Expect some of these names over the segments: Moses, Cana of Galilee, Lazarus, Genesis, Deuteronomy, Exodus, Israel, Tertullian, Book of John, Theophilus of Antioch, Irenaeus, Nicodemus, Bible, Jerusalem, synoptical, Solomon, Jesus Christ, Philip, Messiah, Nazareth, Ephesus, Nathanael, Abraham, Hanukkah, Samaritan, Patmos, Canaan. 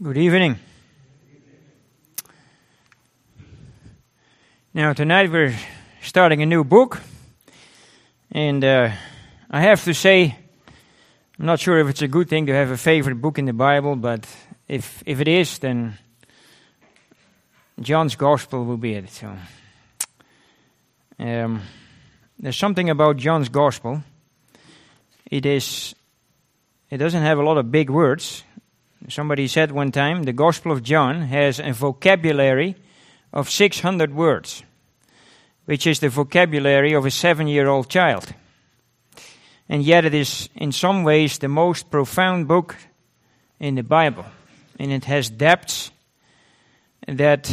Good evening. Now tonight we're starting a new book, and I have to say, I'm not sure if it's a good thing to have a favorite book in the Bible, but if it is, then John's Gospel will be it. So there's something about John's Gospel. It doesn't have a lot of big words. Somebody said one time, the Gospel of John has a vocabulary of 600 words, which is the vocabulary of a 7-year-old child. And yet it is, in some ways, the most profound book in the Bible. And it has depths that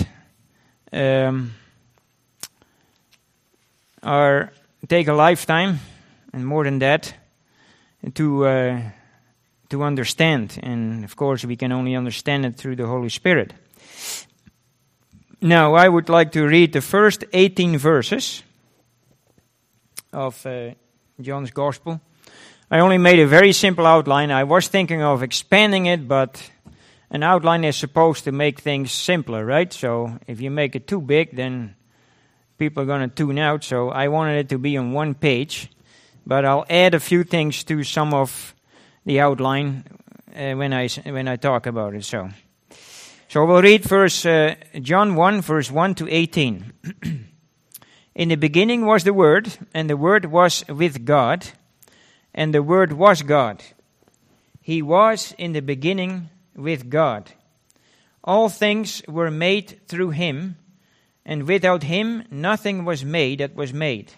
take a lifetime, and more than that, to understand, and of course we can only understand it through the Holy Spirit. Now I would like to read the first 18 verses of John's Gospel. I only made a very simple outline. I was thinking of expanding it, but an outline is supposed to make things simpler, right? So if you make it too big, then people are going to tune out. So I wanted it to be on one page, but I'll add a few things to some of the outline when I talk about it. So we'll read first John 1, verse 1 to 18. In the beginning was the Word, and the Word was with God, and the Word was God. He was in the beginning with God. All things were made through Him, and without Him nothing was made that was made.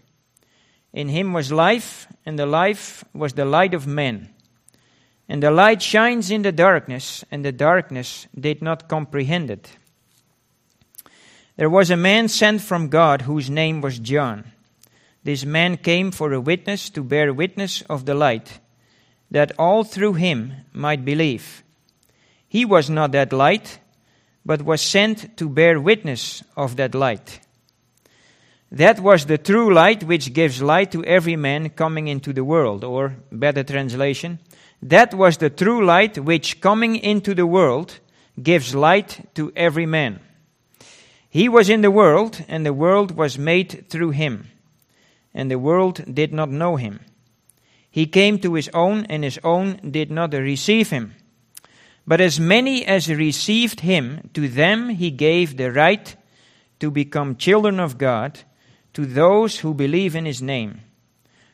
In Him was life, and the life was the light of men. And the light shines in the darkness, and the darkness did not comprehend it. There was a man sent from God whose name was John. This man came for a witness, to bear witness of the light, that all through him might believe. He was not that light, but was sent to bear witness of that light. That was the true light which gives light to every man coming into the world, or, better translation, that was the true light which, coming into the world, gives light to every man. He was in the world, and the world was made through him, and the world did not know him. He came to his own, and his own did not receive him. But as many as received him, to them he gave the right to become children of God, to those who believe in his name,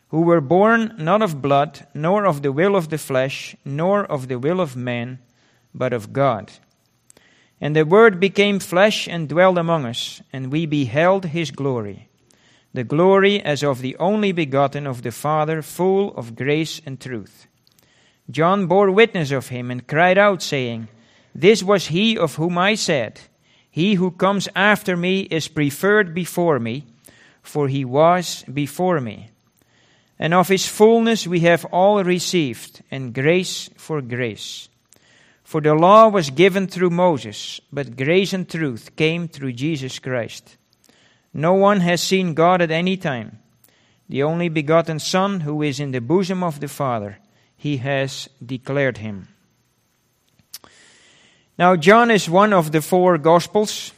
who were born not of blood, nor of the will of the flesh, nor of the will of man, but of God. And the Word became flesh and dwelt among us, and we beheld his glory, the glory as of the only begotten of the Father, full of grace and truth. John bore witness of him and cried out, saying, This was he of whom I said, He who comes after me is preferred before me, for he was before me. And of his fullness we have all received, and grace for grace. For the law was given through Moses, but grace and truth came through Jesus Christ. No one has seen God at any time. The only begotten Son, who is in the bosom of the Father, he has declared him. Now John is one of the four Gospels,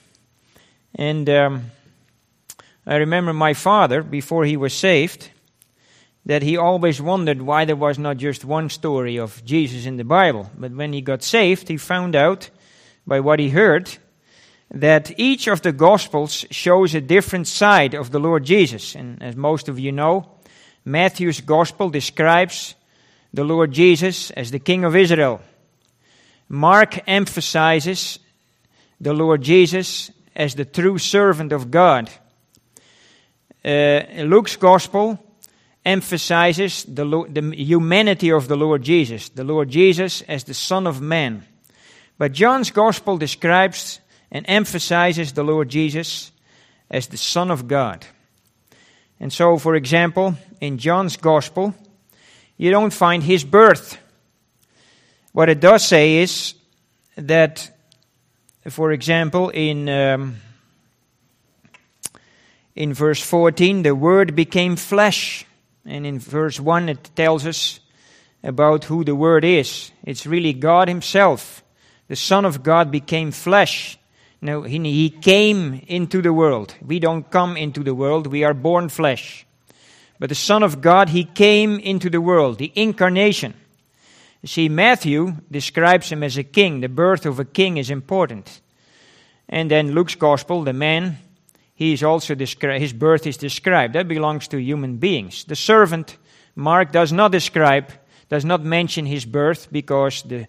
and I remember my father, before he was saved, that he always wondered why there was not just one story of Jesus in the Bible. But when he got saved, he found out by what he heard that each of the Gospels shows a different side of the Lord Jesus. And as most of you know, Matthew's Gospel describes the Lord Jesus as the King of Israel. Mark emphasizes the Lord Jesus as the true servant of God. Luke's Gospel emphasizes the humanity of the Lord Jesus as the Son of Man. But John's Gospel describes and emphasizes the Lord Jesus as the Son of God. And so, for example, in John's Gospel, you don't find his birth. What it does say is that, for example, in verse 14, the Word became flesh. And in verse 1 it tells us about who the Word is. It's really God Himself The Son of God became flesh. No, he came into the world. We don't come into the world, we are born flesh. But the Son of God, he came into the world, the incarnation. You see, Matthew describes him as a king. The birth of a king is important. And then Luke's gospel, the man, he is also his birth is described. That belongs to human beings. The servant, Mark, does not mention his birth, because the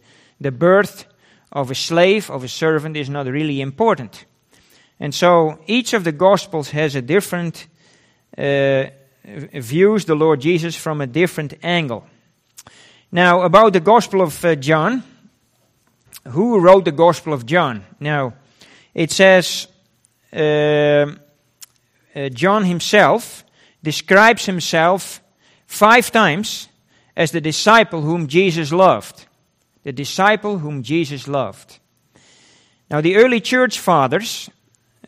birth of a slave, of a servant, is not really important. And so each of the Gospels has a different views the Lord Jesus from a different angle. Now, about the Gospel of John, who wrote the Gospel of John? Now, it says John himself describes himself 5 times as the disciple whom Jesus loved. The disciple whom Jesus loved. Now, the early church fathers,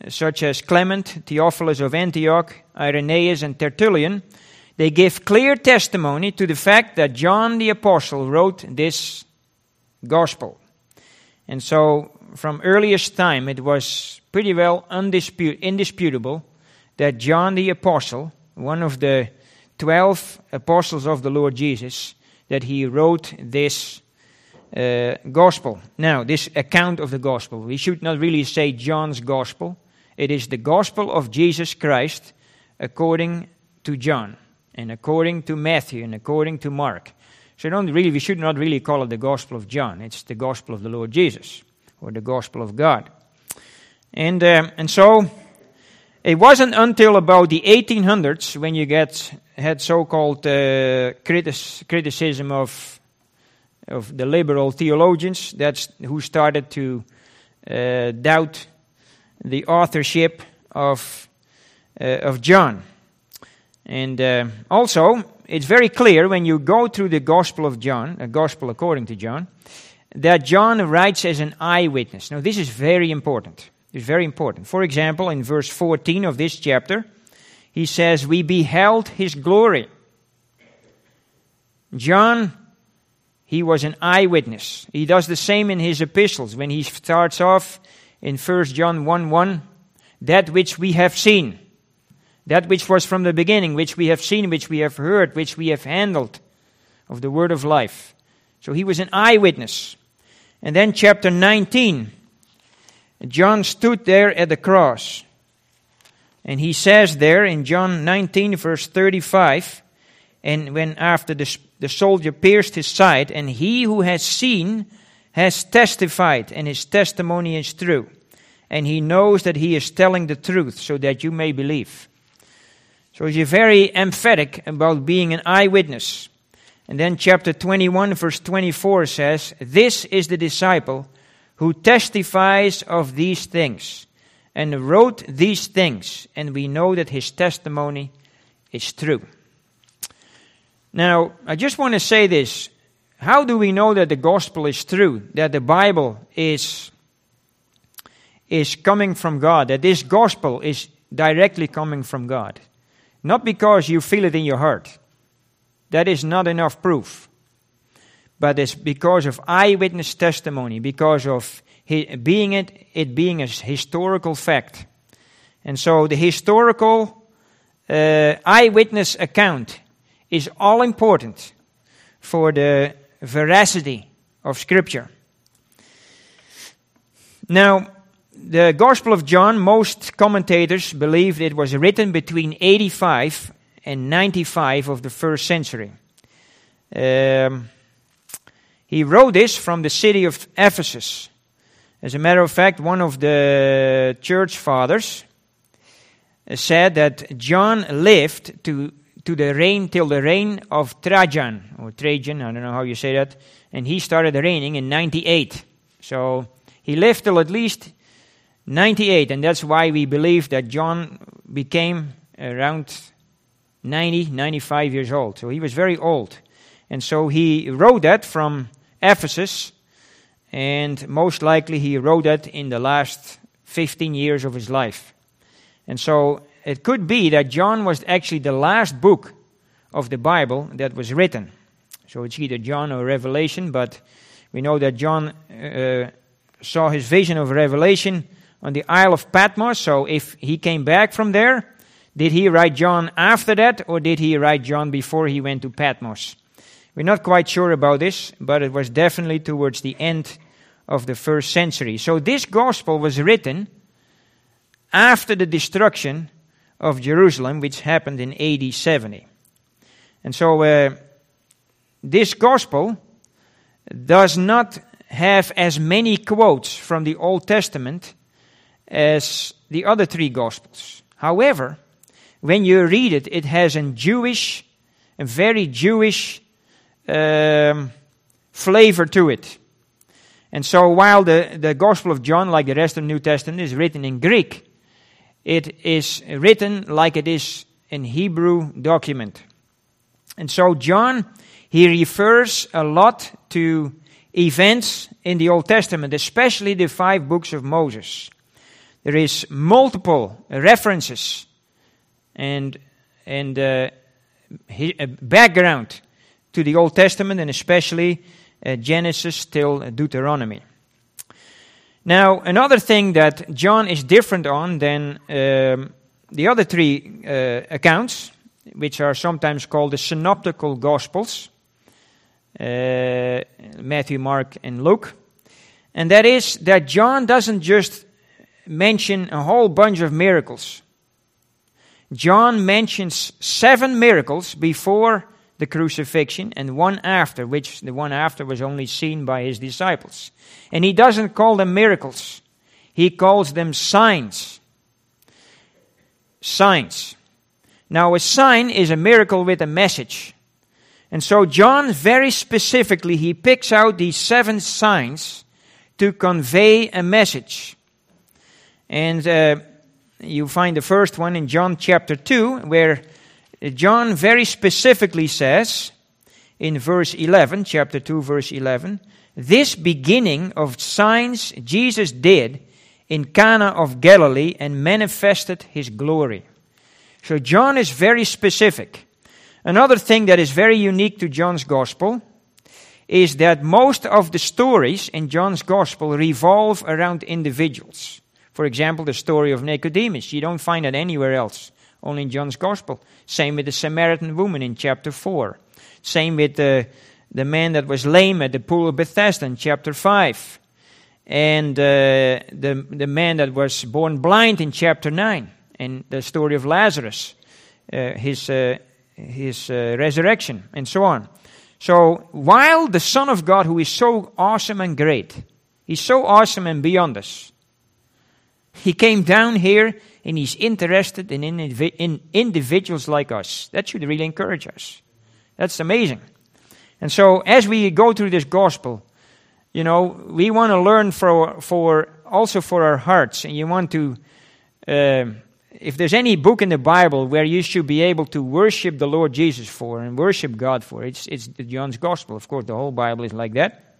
such as Clement, Theophilus of Antioch, Irenaeus and Tertullian, they give clear testimony to the fact that John the Apostle wrote this gospel. And so, from earliest time, it was pretty well indisputable that John the Apostle, one of the 12 apostles of the Lord Jesus, that he wrote this gospel. Now, this account of the gospel, we should not really say John's gospel. It is the gospel of Jesus Christ according to John, and according to Matthew, and according to Mark. So we should not really call it the gospel of John. It's the gospel of the Lord Jesus, or the gospel of God. And so, it wasn't until about the 1800s when you had so-called criticism of the liberal theologians who started to doubt the authorship of John. And also, it's very clear when you go through the Gospel of John, a Gospel according to John, that John writes as an eyewitness. Now, this is very important. It's very important. For example, in verse 14 of this chapter, he says, "We beheld his glory." John, he was an eyewitness. He does the same in his epistles when he starts off in 1 John 1:1, "That which we have seen, that which was from the beginning, which we have seen, which we have heard, which we have handled of the word of life." So he was an eyewitness. And then chapter 19, John stood there at the cross. And he says there in John 19 verse 35, "And when after the soldier pierced his side, and he who has seen has testified, and his testimony is true. And he knows that he is telling the truth, so that you may believe." So he's very emphatic about being an eyewitness. And then chapter 21 verse 24 says, "This is the disciple who testifies of these things, and wrote these things, and we know that his testimony is true." Now, I just want to say this. How do we know that the gospel is true, that the Bible is coming from God, that this gospel is directly coming from God? Not because you feel it in your heart. That is not enough proof. But it's because of eyewitness testimony, because of it being a historical fact. And so the historical eyewitness account is all important for the veracity of Scripture. Now, the Gospel of John, most commentators believe it was written between 85 and 95 of the first century. He wrote this from the city of Ephesus. As a matter of fact, one of the church fathers said that John lived till the reign of Trajan, or Trajan, I don't know how you say that, and he started reigning in 98. So he lived till at least 98, and that's why we believe that John became around 90, 95 years old. So he was very old. And so he wrote that from Ephesus, and most likely he wrote that in the last 15 years of his life. And so it could be that John was actually the last book of the Bible that was written. So it's either John or Revelation, but we know that John saw his vision of Revelation on the Isle of Patmos. So if he came back from there, did he write John after that, or did he write John before he went to Patmos? We're not quite sure about this, but it was definitely towards the end of the first century. So this gospel was written after the destruction of Jerusalem, which happened in AD 70. And so this gospel does not have as many quotes from the Old Testament as the other three gospels. However, when you read it, it has a very Jewish flavor to it. And so while the Gospel of John, like the rest of the New Testament, is written in Greek, it is written like it is in Hebrew document. And so John, he refers a lot to events in the Old Testament, especially the five books of Moses. There is multiple references and background to the Old Testament, and especially Genesis till Deuteronomy. Now, another thing that John is different on than the other three accounts, which are sometimes called the synoptical gospels, Matthew, Mark, and Luke, and that is that John doesn't just mention a whole bunch of miracles. John mentions 7 miracles before the crucifixion and one after, which the one after was only seen by his disciples. And he doesn't call them miracles. He calls them signs. Signs. Now, a sign is a miracle with a message. And so John, very specifically, he picks out these 7 signs to convey a message. And you find the first one in John chapter 2, where John very specifically says, in verse 11, chapter 2, verse 11, "This beginning of signs Jesus did in Cana of Galilee and manifested his glory." So John is very specific. Another thing that is very unique to John's Gospel is that most of the stories in John's Gospel revolve around individuals. For example, the story of Nicodemus. You don't find that anywhere else, only in John's Gospel. Same with the Samaritan woman in chapter 4. Same with the man that was lame at the pool of Bethesda in chapter 5. And the man that was born blind in chapter 9. And the story of Lazarus, his resurrection, and so on. So, while the Son of God, who is so awesome and great, he's so awesome and beyond us, he came down here and he's interested in individuals like us. That should really encourage us. That's amazing. And so, as we go through this gospel, you know, we want to learn for our hearts, and you want to... if there's any book in the Bible where you should be able to worship the Lord Jesus for and worship God for, it's John's Gospel. Of course, the whole Bible is like that.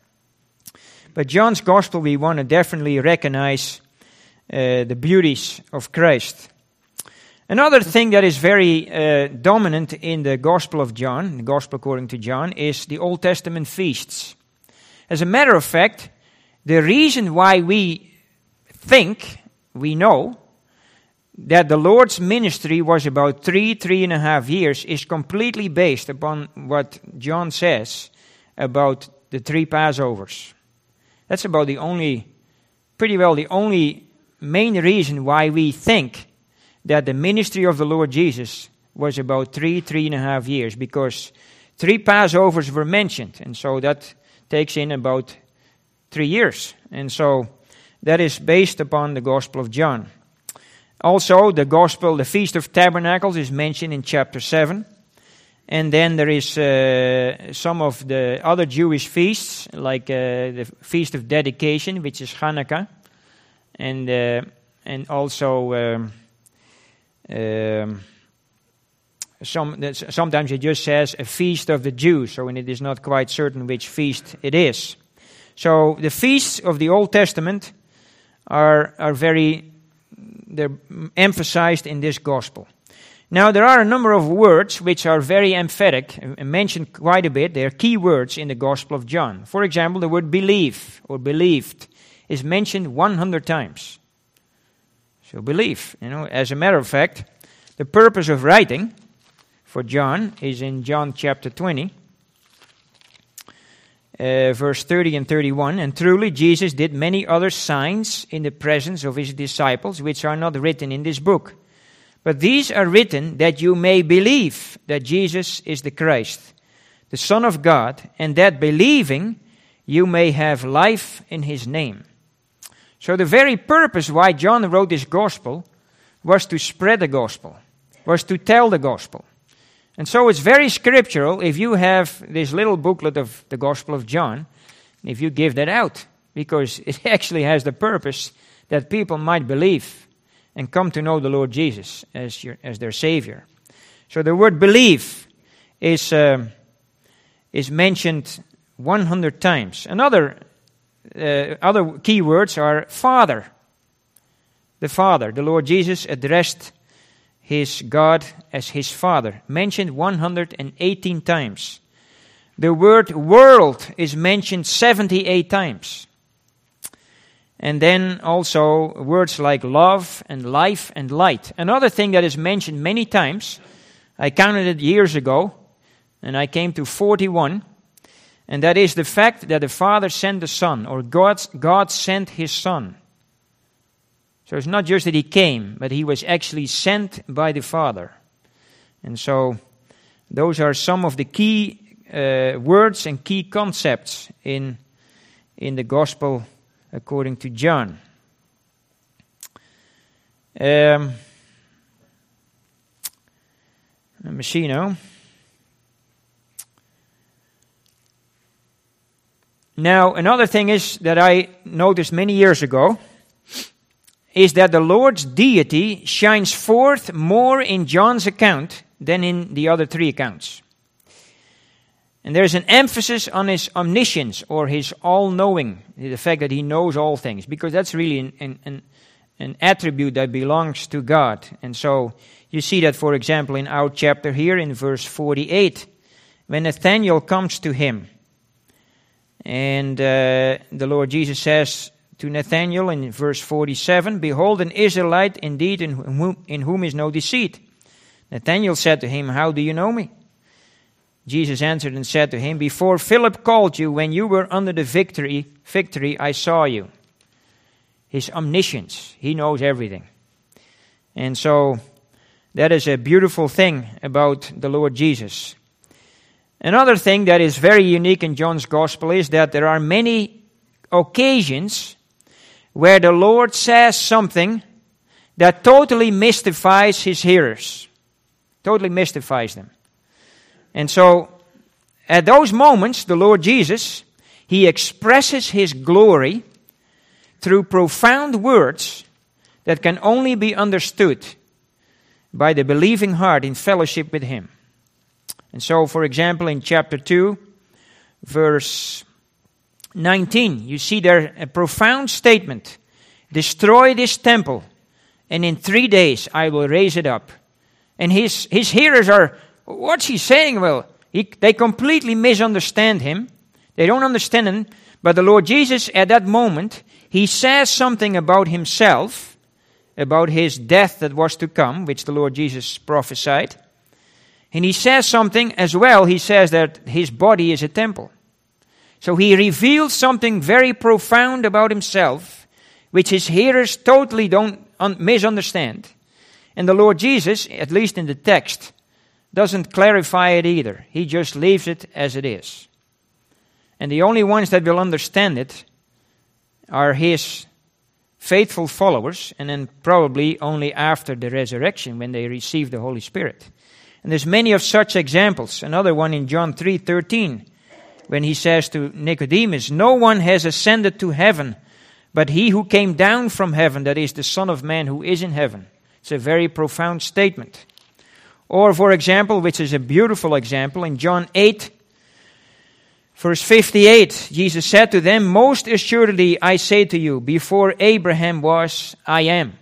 But John's Gospel, we want to definitely recognize the beauties of Christ. Another thing that is very dominant in the Gospel of John, the Gospel according to John, is the Old Testament feasts. As a matter of fact, the reason why we think we know that the Lord's ministry was about 3.5 years is completely based upon what John says about the 3 Passovers. That's about the only main reason why we think that the ministry of the Lord Jesus was about 3.5 years, because 3 Passovers were mentioned, and so that takes in about 3 years. And so that is based upon the Gospel of John. Also, the Feast of Tabernacles is mentioned in chapter 7. And then there is some of the other Jewish feasts, like the Feast of Dedication, which is Hanukkah. And also, sometimes it just says a Feast of the Jews, so when it is not quite certain which feast it is. So, the feasts of the Old Testament are very... they're emphasized in this gospel. Now, there are a number of words which are very emphatic and mentioned quite a bit. They are key words in the Gospel of John. For example, the word believe or believed is mentioned 100 times. So belief, as a matter of fact, the purpose of writing for John is in John chapter 20, verse 30 and 31, and truly Jesus did many other signs in the presence of his disciples, which are not written in this book. But these are written that you may believe that Jesus is the Christ, the Son of God, and that believing you may have life in his name. So the very purpose why John wrote this gospel was to spread the gospel, was to tell the gospel. And so it's very scriptural if you have this little booklet of the Gospel of John, if you give that out, because it actually has the purpose that people might believe and come to know the Lord Jesus as their Savior. So the word believe is mentioned 100 times. Another other key words are Father. The Father, the Lord Jesus addressed his God as his Father, mentioned 118 times. The word world is mentioned 78 times. And then also words like love and life and light. Another thing that is mentioned many times, I counted it years ago, and I came to 41, and that is the fact that the Father sent the Son, or God sent His Son. So it's not just that He came, but He was actually sent by the Father. And so those are some of the key words and key concepts in the Gospel according to John. Let me see now. Now, another thing is that I noticed many years ago is that the Lord's deity shines forth more in John's account than in the other three accounts. And there's an emphasis on his omniscience, or his all-knowing, the fact that he knows all things, because that's really an attribute that belongs to God. And so you see that, for example, in our chapter here in verse 48, when Nathanael comes to him, and the Lord Jesus says to Nathanael in verse 47, "Behold, an Israelite indeed in whom is no deceit." Nathanael said to him, "How do you know me?" Jesus answered and said to him, "Before Philip called you, when you were under the victory, I saw you." His omniscience, he knows everything. And so that is a beautiful thing about the Lord Jesus. Another thing that is very unique in John's Gospel is that there are many occasions where the Lord says something that totally mystifies his hearers, totally mystifies them. And so, at those moments, the Lord Jesus, He expresses His glory through profound words that can only be understood by the believing heart in fellowship with Him. And so, for example, in chapter 2, verse 19, you see there a profound statement, "Destroy this temple, and in 3 days I will raise it up." And his hearers are, what's he saying? Well, they completely misunderstand him. They don't understand him. But the Lord Jesus, at that moment, he says something about himself, about his death that was to come, which the Lord Jesus prophesied. And he says something as well. He says that his body is a temple. So he reveals something very profound about himself, which his hearers totally don't misunderstand. And the Lord Jesus, at least in the text, doesn't clarify it either. He just leaves it as it is. And the only ones that will understand it are his faithful followers, and then probably only after the resurrection when they receive the Holy Spirit. And there's many of such examples. Another one in John 3:13, when he says to Nicodemus, "No one has ascended to heaven, but he who came down from heaven, that is the Son of Man who is in heaven." It's a very profound statement. Or, for example, which is a beautiful example, in John 8, verse 58, Jesus said to them, "Most assuredly I say to you, before Abraham was, I am."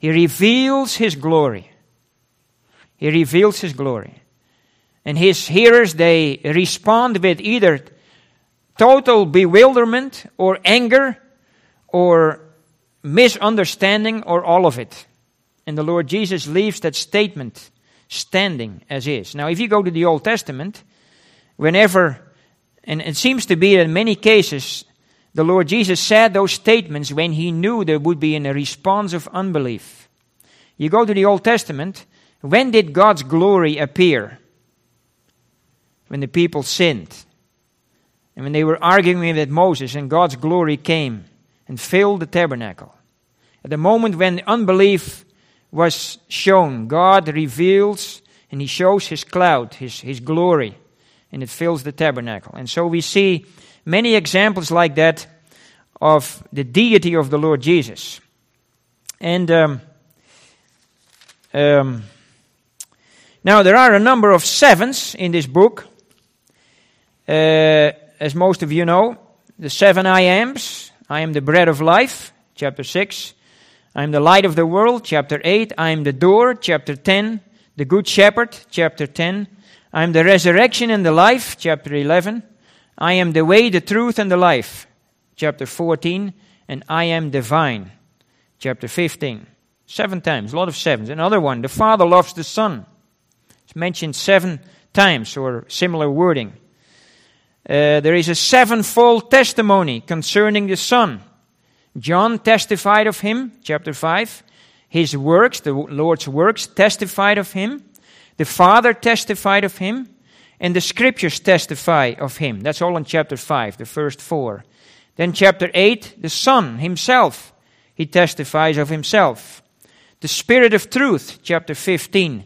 He reveals His glory. He reveals His glory. And His hearers, they respond with either total bewilderment or anger or misunderstanding or all of it. And the Lord Jesus leaves that statement standing as is. Now, if you go to the Old Testament, whenever, and it seems to be in many cases, the Lord Jesus said those statements when he knew there would be a response of unbelief. You go to the Old Testament, when did God's glory appear? When the people sinned. And when they were arguing with Moses, and God's glory came and filled the tabernacle. At the moment when unbelief was shown, God reveals and he shows his cloud, his glory, and it fills the tabernacle. And so we see many examples like that of the deity of the Lord Jesus. And now there are a number of sevens in this book. As most of you know, the seven I ams. I am the bread of life, chapter 6. I am the light of the world, chapter 8. I am the door, chapter 10. The good shepherd, chapter 10. I am the resurrection and the life, chapter 11. I am the way, the truth, and the life, chapter 14, and I am the vine, chapter 15. 7 times, a lot of sevens. Another one, the Father loves the Son. It's mentioned 7 times, or similar wording. There is a 7-fold testimony concerning the Son. John testified of him, chapter 5. His works, the Lord's works, testified of him. The Father testified of him. And the Scriptures testify of him. That's all in chapter 5, the first 4. Then chapter 8, the Son himself, he testifies of himself. The Spirit of Truth, chapter 15.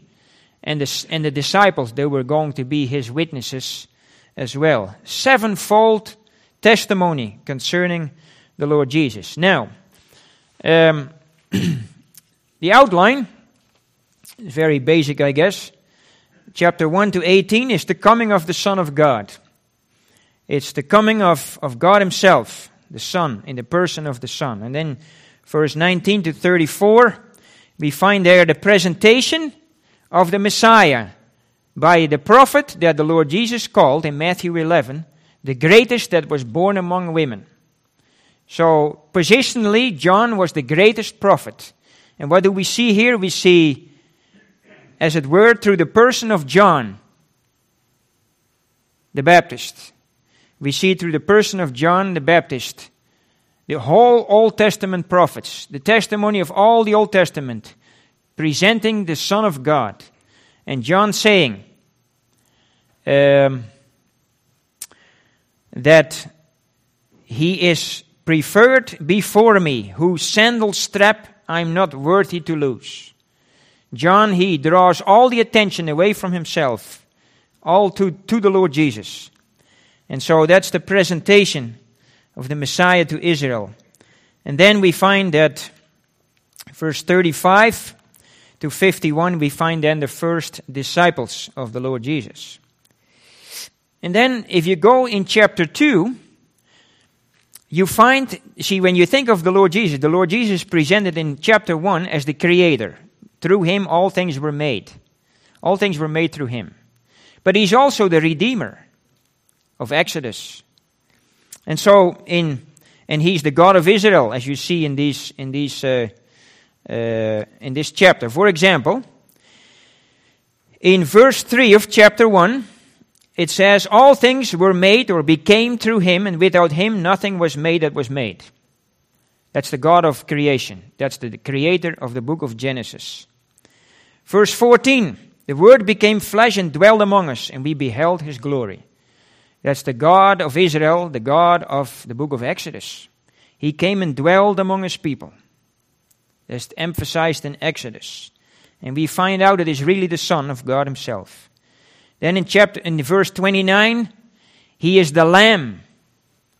And the disciples, they were going to be his witnesses as well. 7-fold testimony concerning the Lord Jesus. Now, the outline is very basic, I guess. Chapter 1 to 18 is the coming of the Son of God. It's the coming of God himself, the Son, in the person of the Son. And then verse 19 to 34, we find there the presentation of the Messiah by the prophet that the Lord Jesus called in Matthew 11, the greatest that was born among women. So, positionally, John was the greatest prophet. And what do we see here? We see, as it were, through the person of John the Baptist. We see through the person of John the Baptist the whole Old Testament prophets, the testimony of all the Old Testament, presenting the Son of God. And John saying that he is preferred before me, whose sandal strap I am not worthy to loose. John, he draws all the attention away from himself, all to the Lord Jesus. And so that's the presentation of the Messiah to Israel. And then we find that verse 35 to 51, we find then the first disciples of the Lord Jesus. And then if you go in chapter 2, you find, see, when you think of the Lord Jesus is presented in chapter 1 as the Creator. Through him all things were made. All things were made through him. But he's also the Redeemer of Exodus. And so and he's the God of Israel, as you see in this chapter. For example, in verse 3 of chapter 1, it says, all things were made or became through him, and without him nothing was made that was made. That's the God of creation. That's the creator of the book of Genesis. Verse 14, the Word became flesh and dwelled among us, and we beheld his glory. That's the God of Israel, the God of the book of Exodus. He came and dwelled among his people. That's emphasized in Exodus. And we find out that it's really the Son of God himself. Then in verse 29, he is the Lamb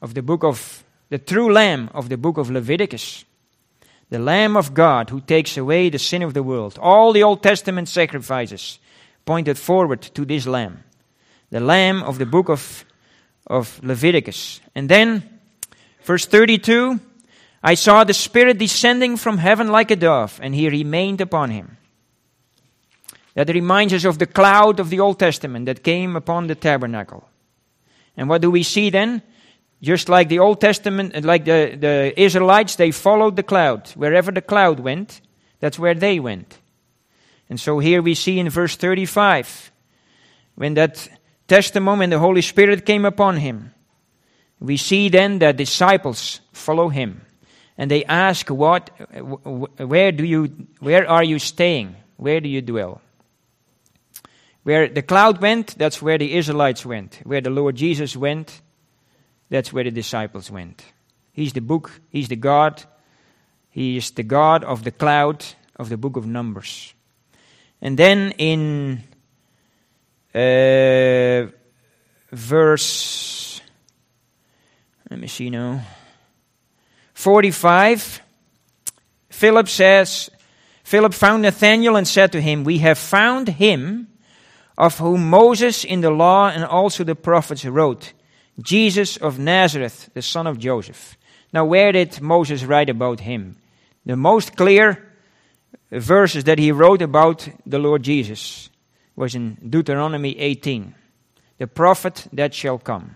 of the book of the true Lamb of the book of Leviticus, the Lamb of God who takes away the sin of the world. All the Old Testament sacrifices pointed forward to this Lamb, the Lamb of the book of Leviticus. And then, verse 32, I saw the Spirit descending from heaven like a dove, and he remained upon him. That reminds us of the cloud of the Old Testament that came upon the tabernacle. And what do we see then? Just like the Old Testament, and like the Israelites, they followed the cloud. Wherever the cloud went, that's where they went. And so here we see in verse 35, when that testimony and the Holy Spirit came upon him, we see then that disciples follow him. And they ask, where are you staying? Where do you dwell? Where the cloud went, that's where the Israelites went. Where the Lord Jesus went, that's where the disciples went. He's the book, he's the God. He is the God of the cloud of the book of Numbers. And then in verse, let me see now, 45, Philip found Nathanael and said to him, "We have found him of whom Moses in the law and also the prophets wrote, Jesus of Nazareth, the son of Joseph." Now where did Moses write about him? The most clear verses that he wrote about the Lord Jesus was in Deuteronomy 18. "The prophet that shall come,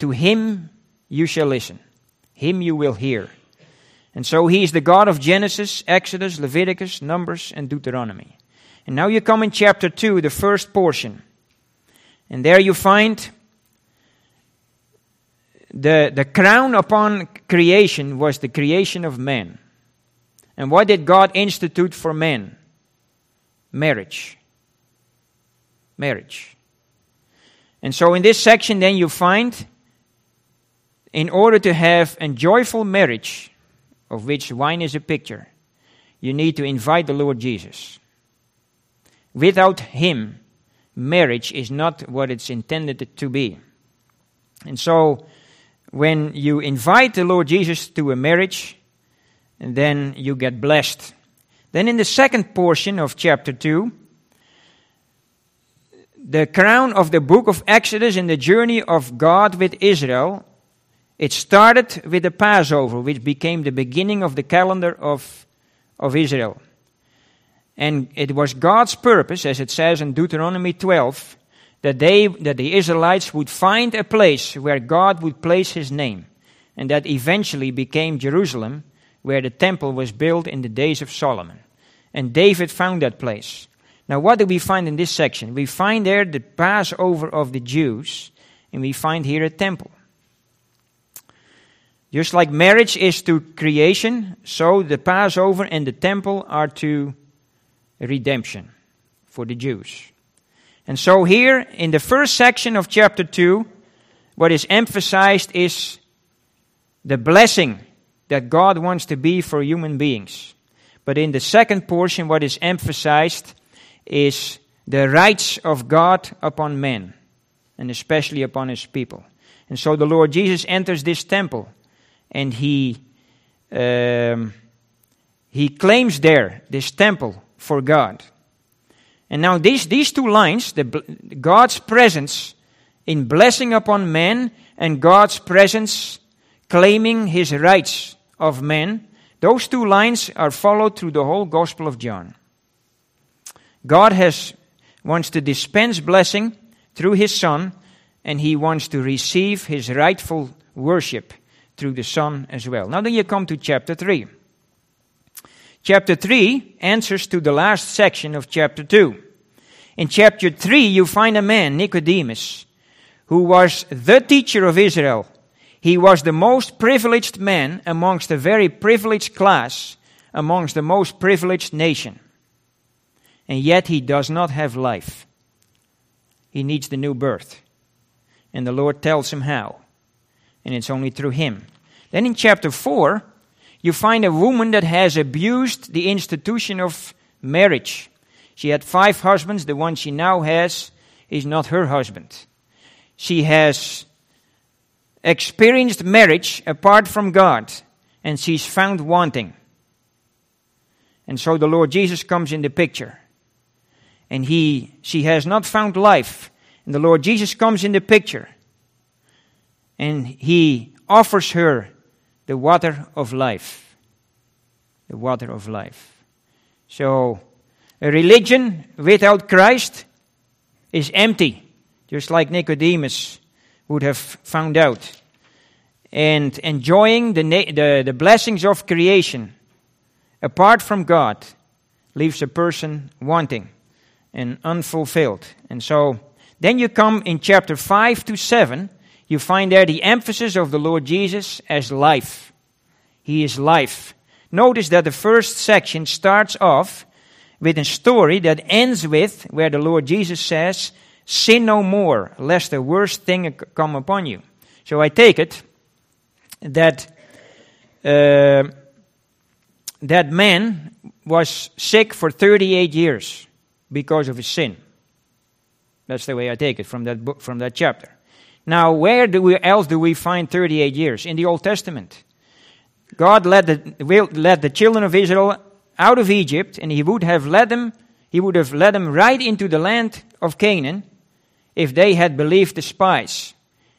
to him you shall listen. Him you will hear." And so he is the God of Genesis, Exodus, Leviticus, Numbers, and Deuteronomy. And now you come in chapter 2, the first portion. And there you find the crown upon creation was the creation of man. And what did God institute for man? Marriage. Marriage. And so in this section then you find, in order to have a joyful marriage, of which wine is a picture, you need to invite the Lord Jesus. Without him, marriage is not what it's intended to be. And so, when you invite the Lord Jesus to a marriage, then you get blessed. Then in the second portion of chapter 2, the crown of the book of Exodus and the journey of God with Israel. It started with the Passover, which became the beginning of the calendar of Israel. And it was God's purpose, as it says in Deuteronomy 12, that the Israelites would find a place where God would place his name. And that eventually became Jerusalem, where the temple was built in the days of Solomon. And David found that place. Now what do we find in this section? We find there the Passover of the Jews, and we find here a temple. Just like marriage is to creation, so the Passover and the temple are to redemption for the Jews. And so here, in the first section of chapter 2, what is emphasized is the blessing that God wants to be for human beings. But in the second portion, what is emphasized is the rights of God upon men, and especially upon his people. And so the Lord Jesus enters this temple, and he claims there this temple for God. And now these two lines, God's presence in blessing upon man and God's presence claiming his rights of man, those two lines are followed through the whole Gospel of John. God wants to dispense blessing through his Son, and he wants to receive his rightful worship through the Son as well. Now then you come to chapter 3. Chapter 3 answers to the last section of chapter 2. In chapter 3 you find a man, Nicodemus, who was the teacher of Israel. He was the most privileged man amongst a very privileged class, amongst the most privileged nation. And yet he does not have life. He needs the new birth. And the Lord tells him how. And it's only through him. Then in chapter 4, you find a woman that has abused the institution of marriage. She had 5 husbands. The one she now has is not her husband. She has experienced marriage apart from God, and she's found wanting. And so the Lord Jesus comes in the picture. And she has not found life. And the Lord Jesus comes in the picture. And he offers her the water of life. The water of life. So, a religion without Christ is empty, just like Nicodemus would have found out. and enjoying the blessings of creation apart from God leaves a person wanting and unfulfilled. And so then you come in chapter 5 to 7, you find there the emphasis of the Lord Jesus as life. He is life. Notice that the first section starts off with a story that ends with where the Lord Jesus says, "Sin no more, lest the worst thing come upon you." So I take it that that man was sick for 38 years because of his sin. That's the way I take it from that book, from that chapter. Now, where else do we find 38 years? In the Old Testament. God led the children of Israel out of Egypt, and He would have led them right into the land of Canaan if they had believed the spies.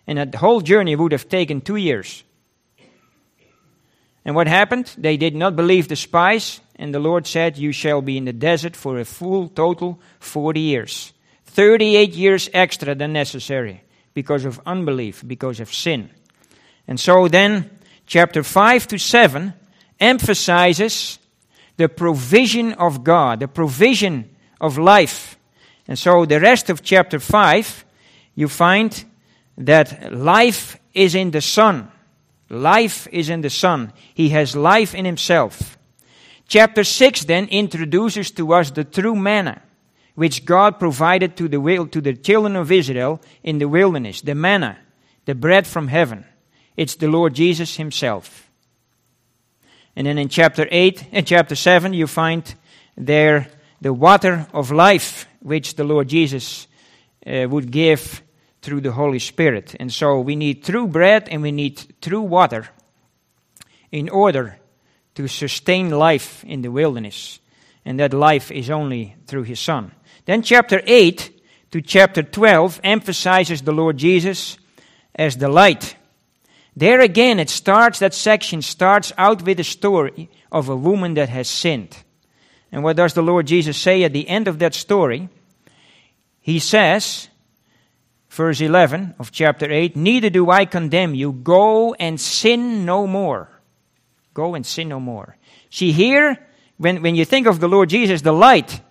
And that whole journey would have taken 2 years. And what happened? They did not believe the spies, and the Lord said, "You shall be in the desert for a full total 40 years. 38 years extra than necessary because of unbelief, because of sin." And so then, chapter 5 to 7 emphasizes the provision of God, the provision of life. And so the rest of chapter 5, you find that life is in the Son. Life is in the Son. He has life in Himself. Chapter 6 then introduces to us the true manna, which God provided to the children of Israel in the wilderness. The manna, the bread from heaven. It's the Lord Jesus Himself. And then in chapter 7, you find there the water of life, which the Lord Jesus would give through the Holy Spirit. And so we need true bread and we need true water in order to sustain life in the wilderness. And that life is only through His Son. Then chapter 8 to chapter 12 emphasizes the Lord Jesus as the light. There again, that section starts out with a story of a woman that has sinned. And what does the Lord Jesus say at the end of that story? He says, verse 11 of chapter 8, "Neither do I condemn you, go and sin no more." Go and sin no more. See here, when you think of the Lord Jesus, the light,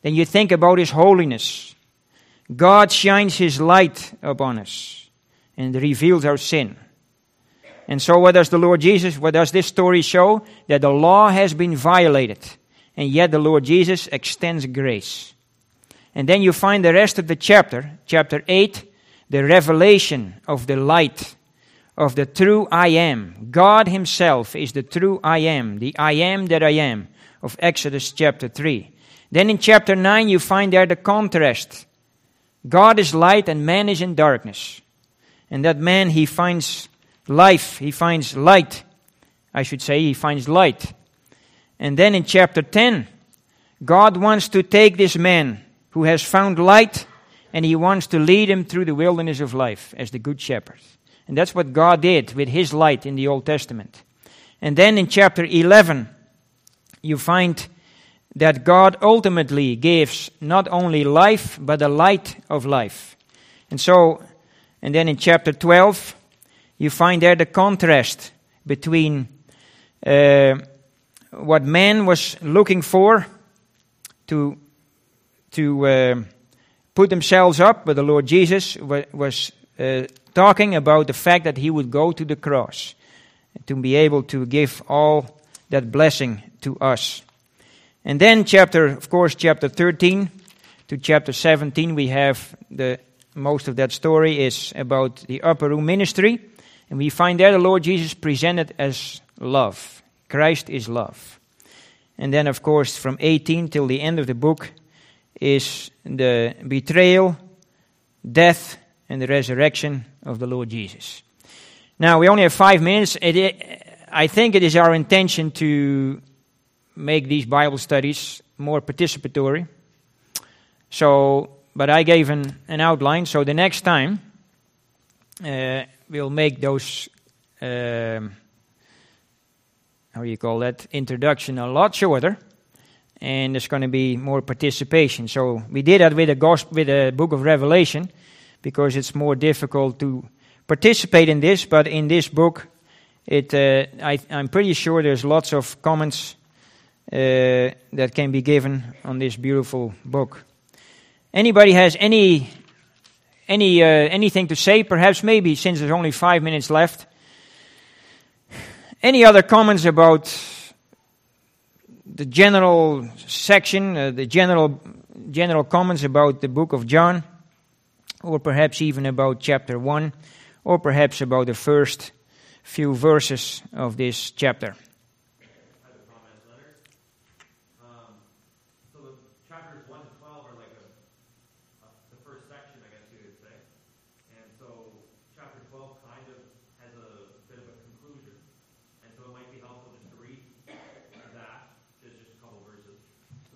then you think about His holiness. God shines His light upon us and reveals our sin. And so what does this story show? That the law has been violated, and yet the Lord Jesus extends grace. And then you find the rest of the chapter 8, the revelation of the light, of the true I Am. God Himself is the true I Am, the I Am that I Am of Exodus chapter 3. Then in chapter 9 you find there the contrast. God is light and man is in darkness. And that man, he finds life, he finds light. I should say he finds light. And then in chapter 10, God wants to take this man who has found light and He wants to lead him through the wilderness of life as the Good Shepherd. And that's what God did with His light in the Old Testament. And then in chapter 11, you find that God ultimately gives not only life, but the light of life. And then in chapter 12, you find there the contrast between what man was looking for to put themselves up, but the Lord Jesus was talking about the fact that He would go to the cross to be able to give all that blessing to us. And then chapter 13 to chapter 17, we have most of that story is about the upper room ministry. And we find there the Lord Jesus presented as love. Christ is love. And then, of course, from 18 till the end of the book is the betrayal, death, and the resurrection of the Lord Jesus. Now, we only have 5 minutes. I think it is our intention to make these Bible studies more participatory. But I gave an outline, so the next time we'll make those, introduction a lot shorter, and there's going to be more participation. So we did that with the Book of Revelation, because it's more difficult to participate in this, but in this book, I'm pretty sure there's lots of comments that can be given on this beautiful book. Anybody has anything to say? Perhaps, maybe, since there's only 5 minutes left. Any other comments about the general section, the general comments about the book of John, or perhaps even about chapter 1, or perhaps about the first few verses of this chapter?